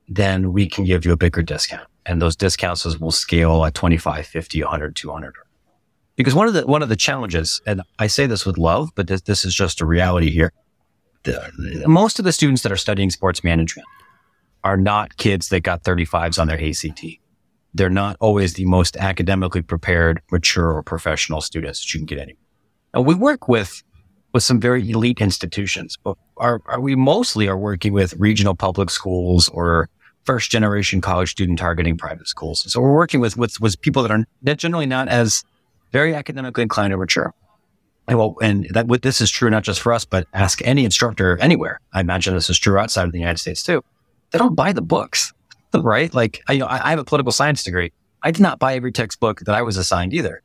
then we can give you a bigger discount. And those discounts will scale at 25, 50, 100, 200. Because one of the challenges, and I say this with love, but this is just a reality here. Most of the students that are studying sports management are not kids that got 35s on their ACT. They're not always the most academically prepared, mature, or professional students that you can get anywhere. And we work with some very elite institutions, but we mostly are working with regional public schools or first-generation college student targeting private schools. So we're working with people that generally not as very academically inclined or mature. And this is true not just for us, but ask any instructor anywhere. I imagine this is true outside of the United States too. They don't buy the books, right? Like, I have a political science degree. I did not buy every textbook that I was assigned either.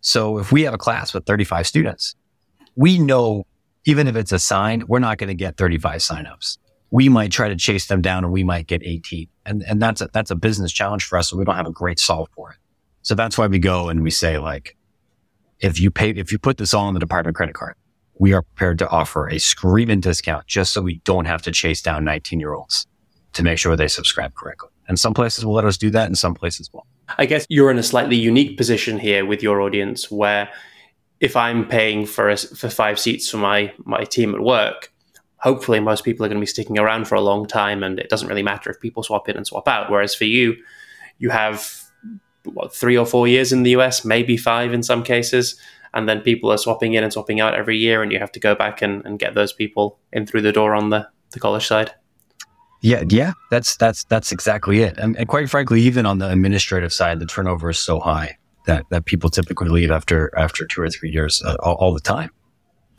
So if we have a class with 35 students, we know even if it's assigned, we're not going to get 35 signups. We might try to chase them down and we might get 18. And that's a business challenge for us. So we don't have a great solve for it. So that's why we go and we say, like, if you put this all on the department credit card, we are prepared to offer a screaming discount just so we don't have to chase down 19-year-olds to make sure they subscribe correctly. And some places will let us do that and some places won't. I guess you're in a slightly unique position here with your audience where if I'm paying for 5 seats for my team at work, hopefully most people are going to be sticking around for a long time and it doesn't really matter if people swap in and swap out. Whereas for you, you have 3 or 4 years in the US, maybe 5 in some cases, and then people are swapping in and swapping out every year and you have to go back and get those people in through the door on the college side. Yeah, that's exactly it. And quite frankly, even on the administrative side, the turnover is so high that people typically leave after 2 or 3 years all the time.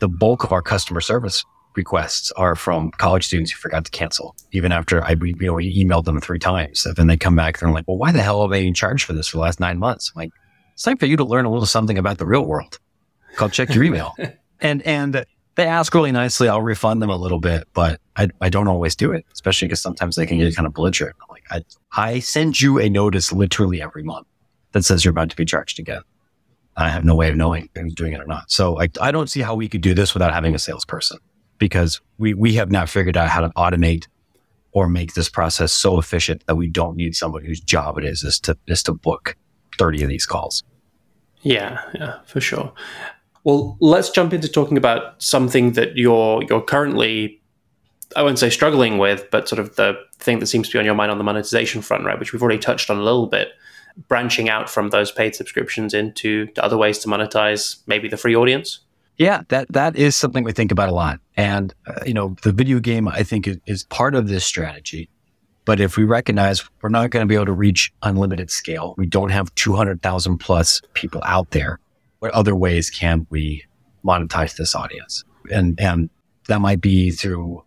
The bulk of our customer service requests are from college students who forgot to cancel, even after we emailed them 3 times. And then they come back and they're like, well, why the hell are they in charge for this for the last 9 months? I'm like, it's time for you to learn a little something about the real world called check your email. and they ask really nicely. I'll refund them a little bit, but I don't always do it, especially because sometimes they can get kind of belligerent. I'm like, I send you a notice literally every month that says you're about to be charged again. I have no way of knowing if I'm doing it or not. So I don't see how we could do this without having a salesperson, because we have not figured out how to automate or make this process so efficient that we don't need somebody whose job it is to book 30 of these calls. Yeah, for sure. Well, let's jump into talking about something that you're currently, I wouldn't say struggling with, but sort of the thing that seems to be on your mind on the monetization front, right? Which we've already touched on a little bit, branching out from those paid subscriptions into other ways to monetize maybe the free audience. Yeah, that is something we think about a lot. And, the video game, I think, is part of this strategy. But if we recognize we're not going to be able to reach unlimited scale, we don't have 200,000 plus people out there, what other ways can we monetize this audience? And that might be through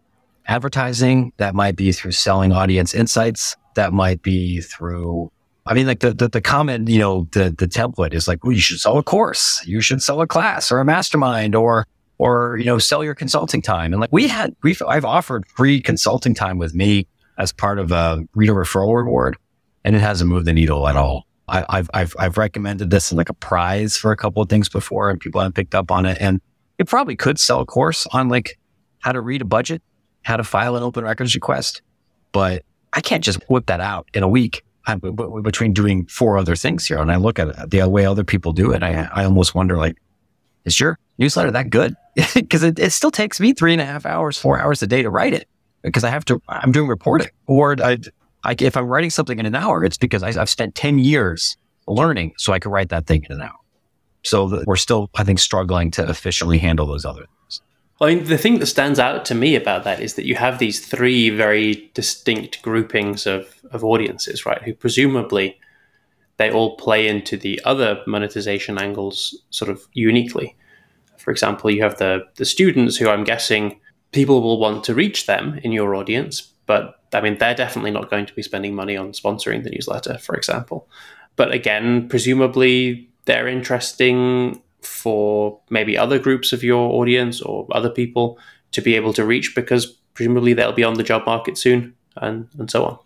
advertising. That might be through selling audience insights. That might be through... I mean, like the common, the template is like, well, you should sell a course, you should sell a class or a mastermind or sell your consulting time. And like I've offered free consulting time with me as part of a reader referral reward, and it hasn't moved the needle at all. I've recommended this like a prize for a couple of things before, and people haven't picked up on it. And it probably could sell a course on like how to read a budget, how to file an open records request, but I can't just whip that out in a week. I'm between doing 4 other things here, and I look at it, the way other people do it. I almost wonder, like, is your newsletter that good? Because it still takes me 3.5 hours, 4 hours a day to write it, because I'm doing reporting. Or if I'm writing something in an hour, it's because I've spent 10 years learning so I could write that thing in an hour. So we're still, I think, struggling to efficiently handle those other things. Well, I mean, the thing that stands out to me about that is that you have these 3 very distinct groupings of audiences, right? Who presumably they all play into the other monetization angles sort of uniquely. For example, you have the students who I'm guessing people will want to reach them in your audience, but I mean, they're definitely not going to be spending money on sponsoring the newsletter, for example. But again, presumably they're interesting for maybe other groups of your audience or other people to be able to reach, because presumably they'll be on the job market soon and so on.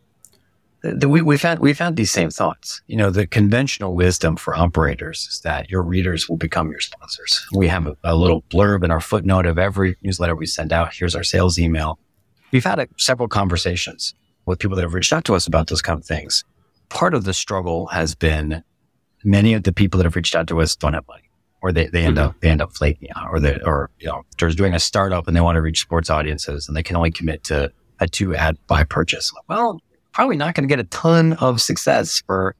We found these same thoughts. The conventional wisdom for operators is that your readers will become your sponsors. We have a little blurb in our footnote of every newsletter we send out. Here's our sales email. We've had several conversations with people that have reached out to us about those kind of things. Part of the struggle has been many of the people that have reached out to us don't have money. Or they end up flaking out, or they're doing a startup and they want to reach sports audiences and they can only commit to a 2 ad buy purchase. Well, probably not going to get a ton of success for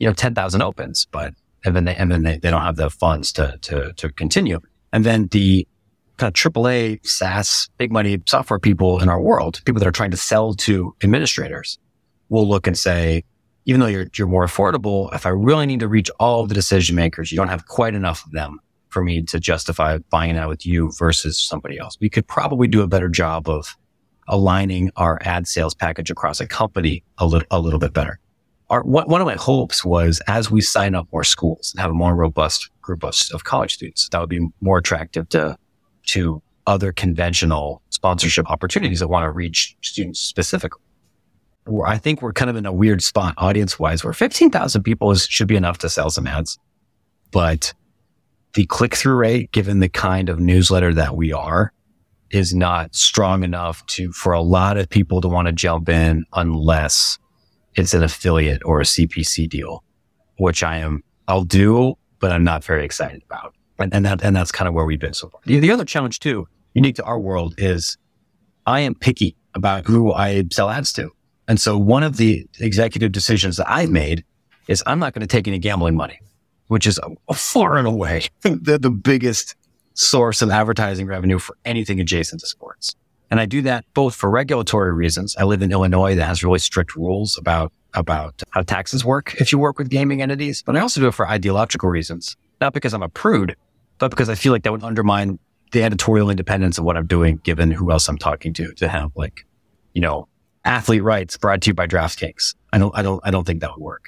10,000 opens, but and then they don't have the funds to continue. And then the kind of AAA SaaS big money software people in our world, people that are trying to sell to administrators, will look and say, even though you're more affordable, if I really need to reach all of the decision makers, you don't have quite enough of them for me to justify buying out with you versus somebody else. We could probably do a better job of aligning our ad sales package across a company a little bit better. One of my hopes was as we sign up more schools and have a more robust group of college students, that would be more attractive to other conventional sponsorship opportunities that want to reach students specifically. I think we're kind of in a weird spot audience-wise where 15,000 people should be enough to sell some ads. But the click-through rate, given the kind of newsletter that we are, is not strong enough for a lot of people to want to jump in unless it's an affiliate or a CPC deal, which I'll do, but I'm not very excited about. And that's kind of where we've been so far. The other challenge too, unique to our world, is I am picky about who I sell ads to. And so one of the executive decisions that I've made is I'm not going to take any gambling money, which is far and away the biggest source of advertising revenue for anything adjacent to sports. And I do that both for regulatory reasons. I live in Illinois that has really strict rules about how taxes work if you work with gaming entities. But I also do it for ideological reasons, not because I'm a prude, but because I feel like that would undermine the editorial independence of what I'm doing, given who else I'm talking to have athlete rights brought to you by DraftKings. I don't think that would work.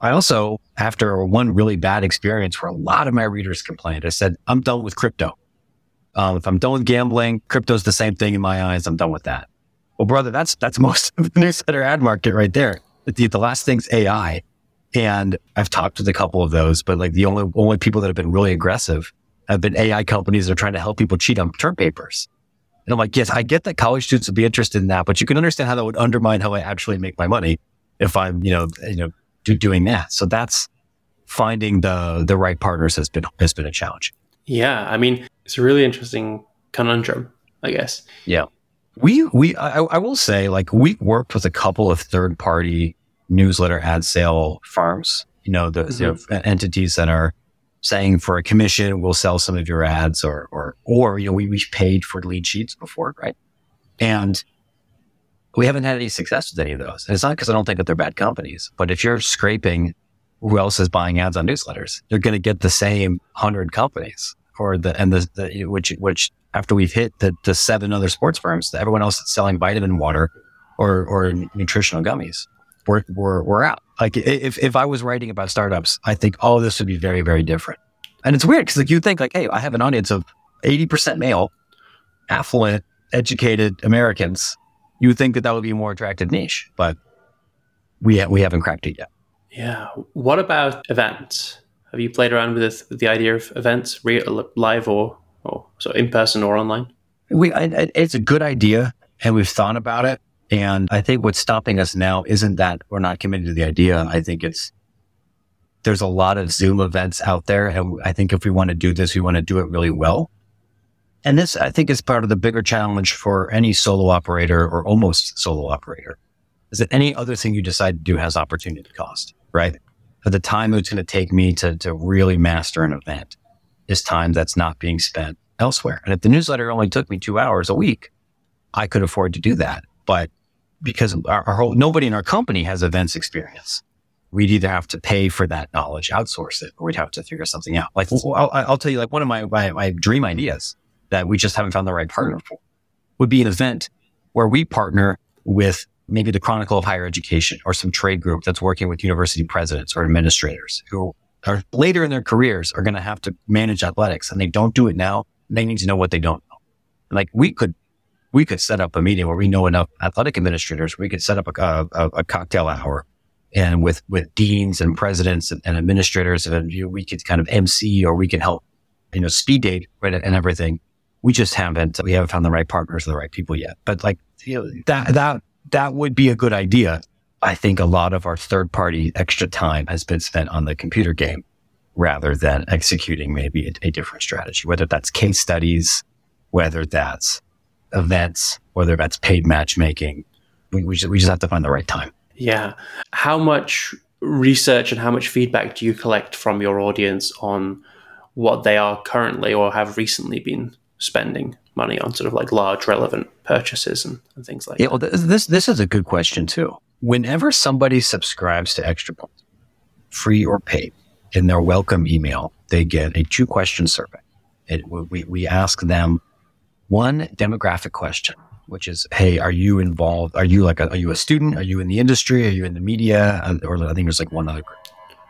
I also, after one really bad experience where a lot of my readers complained, I said, I'm done with crypto. If I'm done with gambling, crypto's the same thing in my eyes. I'm done with that. Well, brother, that's most of the newsletter ad market right there. The last thing's AI. And I've talked with a couple of those, but the only people that have been really aggressive have been AI companies that are trying to help people cheat on term papers. And I'm like, yes, I get that college students would be interested in that, but you can understand how that would undermine how I actually make my money if I'm, doing that. So that's finding the right partners has been a challenge. Yeah. I mean, it's a really interesting conundrum, I guess. Yeah. I will say we worked with a couple of third party newsletter ad sale firms, entities that are saying for a commission, we'll sell some of your ads or we paid for lead sheets before, right? And we haven't had any success with any of those. And it's not because I don't think that they're bad companies, but if you're scraping who else is buying ads on newsletters, you're going to get the same 100 companies which after we've hit the 7 other sports firms, everyone else that's selling vitamin water or nutritional gummies, we're out. If I was writing about startups, I think all of this would be very, very different. And it's weird because you think hey, I have an audience of 80% male, affluent, educated Americans. You would think that would be a more attractive niche, but we haven't cracked it yet. Yeah. What about events? Have you played around with the idea of events, live or so in person or online? It's a good idea, and we've thought about it. And I think what's stopping us now isn't that we're not committed to the idea. I think there's a lot of Zoom events out there. And I think if we want to do this, we want to do it really well. And this, I think, is part of the bigger challenge for any solo operator or almost solo operator, is that any other thing you decide to do has opportunity cost, right? For the time it's going to take me to really master an event is time that's not being spent elsewhere. And if the newsletter only took me 2 hours a week, I could afford to do that. But because nobody in our company has events experience, we'd either have to pay for that knowledge, outsource it, or we'd have to figure something out. I'll tell you, one of my dream ideas that we just haven't found the right partner for would be an event where we partner with maybe the Chronicle of Higher Education or some trade group that's working with university presidents or administrators who are later in their careers are going to have to manage athletics, and they don't do it now. They need to know what they don't know. We could set up a meeting where we know enough athletic administrators. We could set up a cocktail hour, and with deans and presidents and administrators, and we could kind of MC, or we can help, speed date, right, and everything. We haven't found the right partners or the right people yet. But that would be a good idea. I think a lot of our third party extra time has been spent on the computer game rather than executing maybe a different strategy, whether that's case studies, whether that's events, whether that's paid matchmaking. We just have to find the right time. Yeah. How much research and how much feedback do you collect from your audience on what they are currently or have recently been spending money on, sort of large relevant purchases and things like that? Yeah, well, this is a good question too. Whenever somebody subscribes to Extra Points, free or paid, in their welcome email, they get a 2-question survey. We ask them one demographic question. which is, hey, are you involved? Are you like, are you a student? Are you in the industry? Are you in the media? Or I think there's like one other group.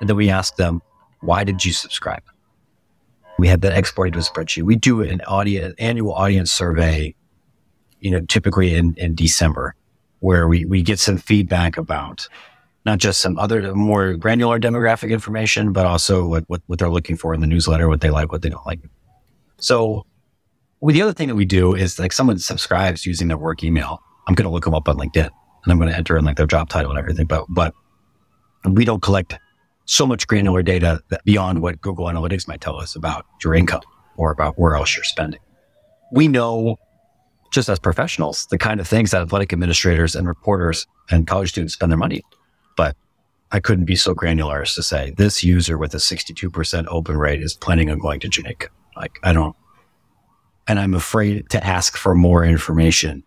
And then we ask them, why did you subscribe? We have that exported to a spreadsheet. We do an annual audience survey, typically in December, where we get some feedback about not just some other more granular demographic information, but also what they're looking for in the newsletter, what they like, what they don't like. So the other thing that we do is like someone subscribes using their work email. I'm going to look them up on LinkedIn and I'm going to enter in like their job title and everything. But we don't collect so much granular data that beyond what Google Analytics might tell us about your income or about where else you're spending. We know, just as professionals, the kind of things that athletic administrators and reporters and college students spend their money on. But I couldn't be so granular as to say this user with a 62% open rate is planning on going to Jamaica. Like and I'm afraid to ask for more information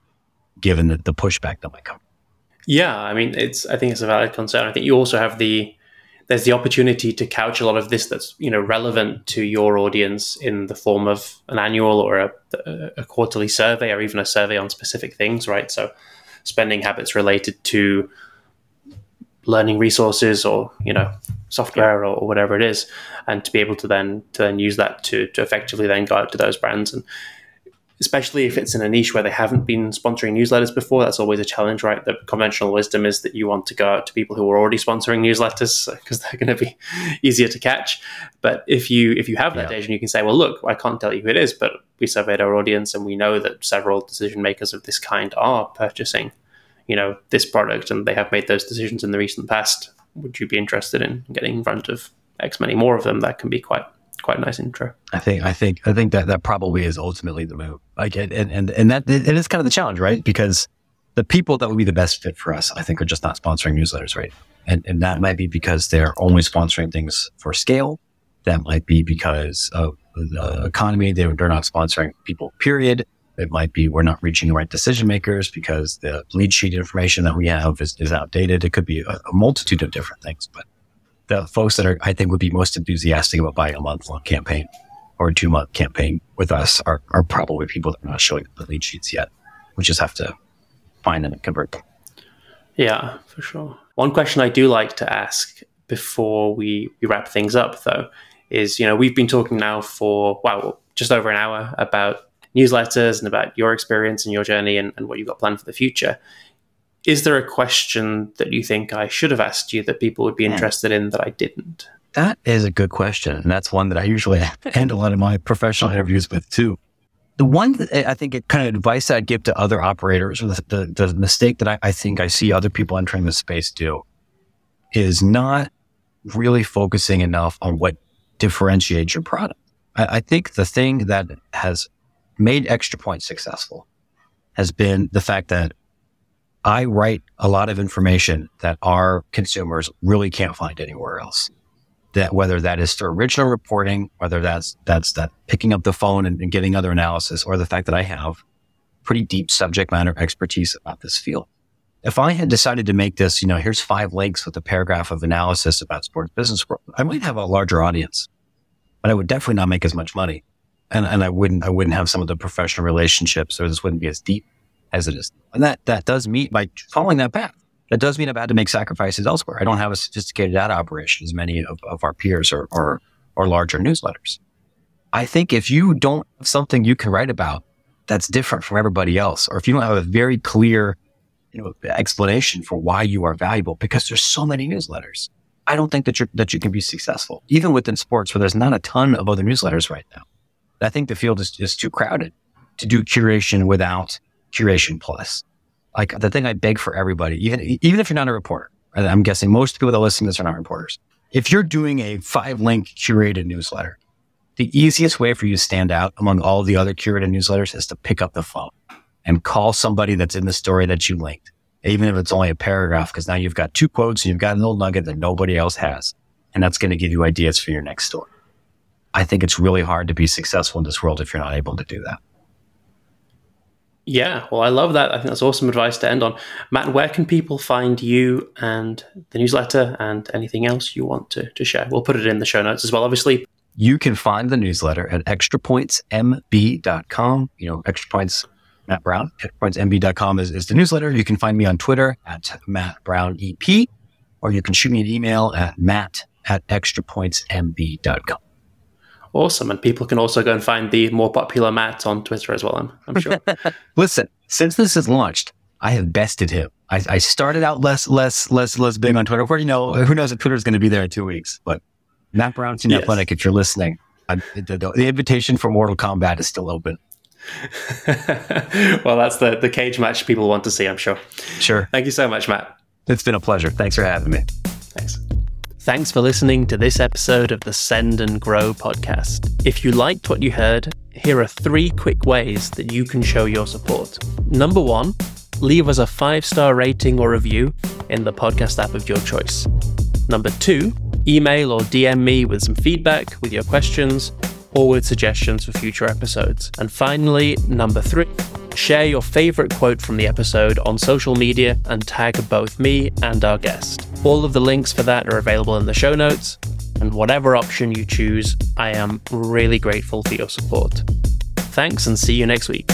given the pushback that might come. Yeah, I mean, I think it's a valid concern. I think you also have there's the opportunity to couch a lot of this that's, relevant to your audience in the form of an annual or a quarterly survey or even a survey on specific things, right? So spending habits related to learning resources or, software or whatever it is, and to be able to then use that to effectively then go out to those brands. And especially if it's in a niche where they haven't been sponsoring newsletters before, that's always a challenge, right? The conventional wisdom is that you want to go out to people who are already sponsoring newsletters because they're going to be easier to catch. But if you have that data and you can say, well, look, I can't tell you who it is, but we surveyed our audience and we know that several decision makers of this kind are purchasing this product, and they have made those decisions in the recent past. Would you be interested in getting in front of X many more of them? That can be quite a nice intro. I think that probably is ultimately the move. Like, and that it is kind of the challenge, right? Because the people that would be the best fit for us, I think, are just not sponsoring newsletters, right? And that might be because they're only sponsoring things for scale. That might be because of the economy. They're not sponsoring people, period. It might be we're not reaching the right decision makers because the lead sheet information that we have is outdated. It could be a multitude of different things. But the folks that would be most enthusiastic about buying a month-long campaign or a 2-month campaign with us are probably people that are not showing the lead sheets yet. We just have to find them and convert them. Yeah, for sure. One question I do like to ask before we wrap things up, though, is, we've been talking now for, just over an hour about newsletters and about your experience and your journey and what you've got planned for the future. Is there a question that you think I should have asked you that people would be interested in that I didn't? That is a good question. And that's one that I usually end a lot of my professional interviews with too. The one that I think it kind of advice that I'd give to other operators, or the mistake that I think I see other people entering the space do, is not really focusing enough on what differentiates your product. I think the thing that has made Extra Points successful has been the fact that I write a lot of information that our consumers really can't find anywhere else. That whether that is through original reporting, whether that's that picking up the phone and getting other analysis, or the fact that I have pretty deep subject matter expertise about this field. If I had decided to make this, here's 5 links with a paragraph of analysis about sports business world, I might have a larger audience, but I would definitely not make as much money. And I wouldn't have some of the professional relationships, or this wouldn't be as deep as it is. And that does mean, by following that path, that does mean I've had to make sacrifices elsewhere. I don't have a sophisticated data operation as many of our peers or larger newsletters. I think if you don't have something you can write about that's different from everybody else, or if you don't have a very clear, explanation for why you are valuable, because there's so many newsletters, I don't think that you can be successful, even within sports where there's not a ton of other newsletters right now. I think the field is too crowded to do curation without curation plus. Like, the thing I beg for everybody, even if you're not a reporter, I'm guessing most people that listen to this are not reporters. If you're doing a 5-link curated newsletter, the easiest way for you to stand out among all the other curated newsletters is to pick up the phone and call somebody that's in the story that you linked, even if it's only a paragraph, because now you've got 2 quotes and you've got an old nugget that nobody else has. And that's going to give you ideas for your next story. I think it's really hard to be successful in this world if you're not able to do that. Yeah, well, I love that. I think that's awesome advice to end on. Matt, where can people find you and the newsletter and anything else you want to share? We'll put it in the show notes as well, obviously. You can find the newsletter at extrapointsmb.com. Extra Points Matt Brown. PickpointsMB.com is the newsletter. You can find me on Twitter at MattBrownEP, or you can shoot me an email at matt@extrapointsmb.com. Awesome. And people can also go and find the more popular Matt on Twitter as well, I'm sure. Listen, since this is launched, I have bested him. I started out less big on Twitter. Where, you know, who knows if Twitter's going to be there in 2 weeks, but Matt Brown's in Athletic, if you're listening, the invitation for Mortal Kombat is still open. Well, that's the cage match people want to see, I'm sure. Sure. Thank you so much, Matt. It's been a pleasure. Thanks for having me. Thanks. Thanks for listening to this episode of the Send and Grow podcast. If you liked what you heard, here are 3 quick ways that you can show your support. Number 1, leave us a 5-star rating or review in the podcast app of your choice. Number 2, email or DM me with some feedback, with your questions, or with suggestions for future episodes. And finally, number 3, share your favorite quote from the episode on social media and tag both me and our guest. All of the links for that are available in the show notes, and whatever option you choose, I am really grateful for your support. Thanks, and see you next week.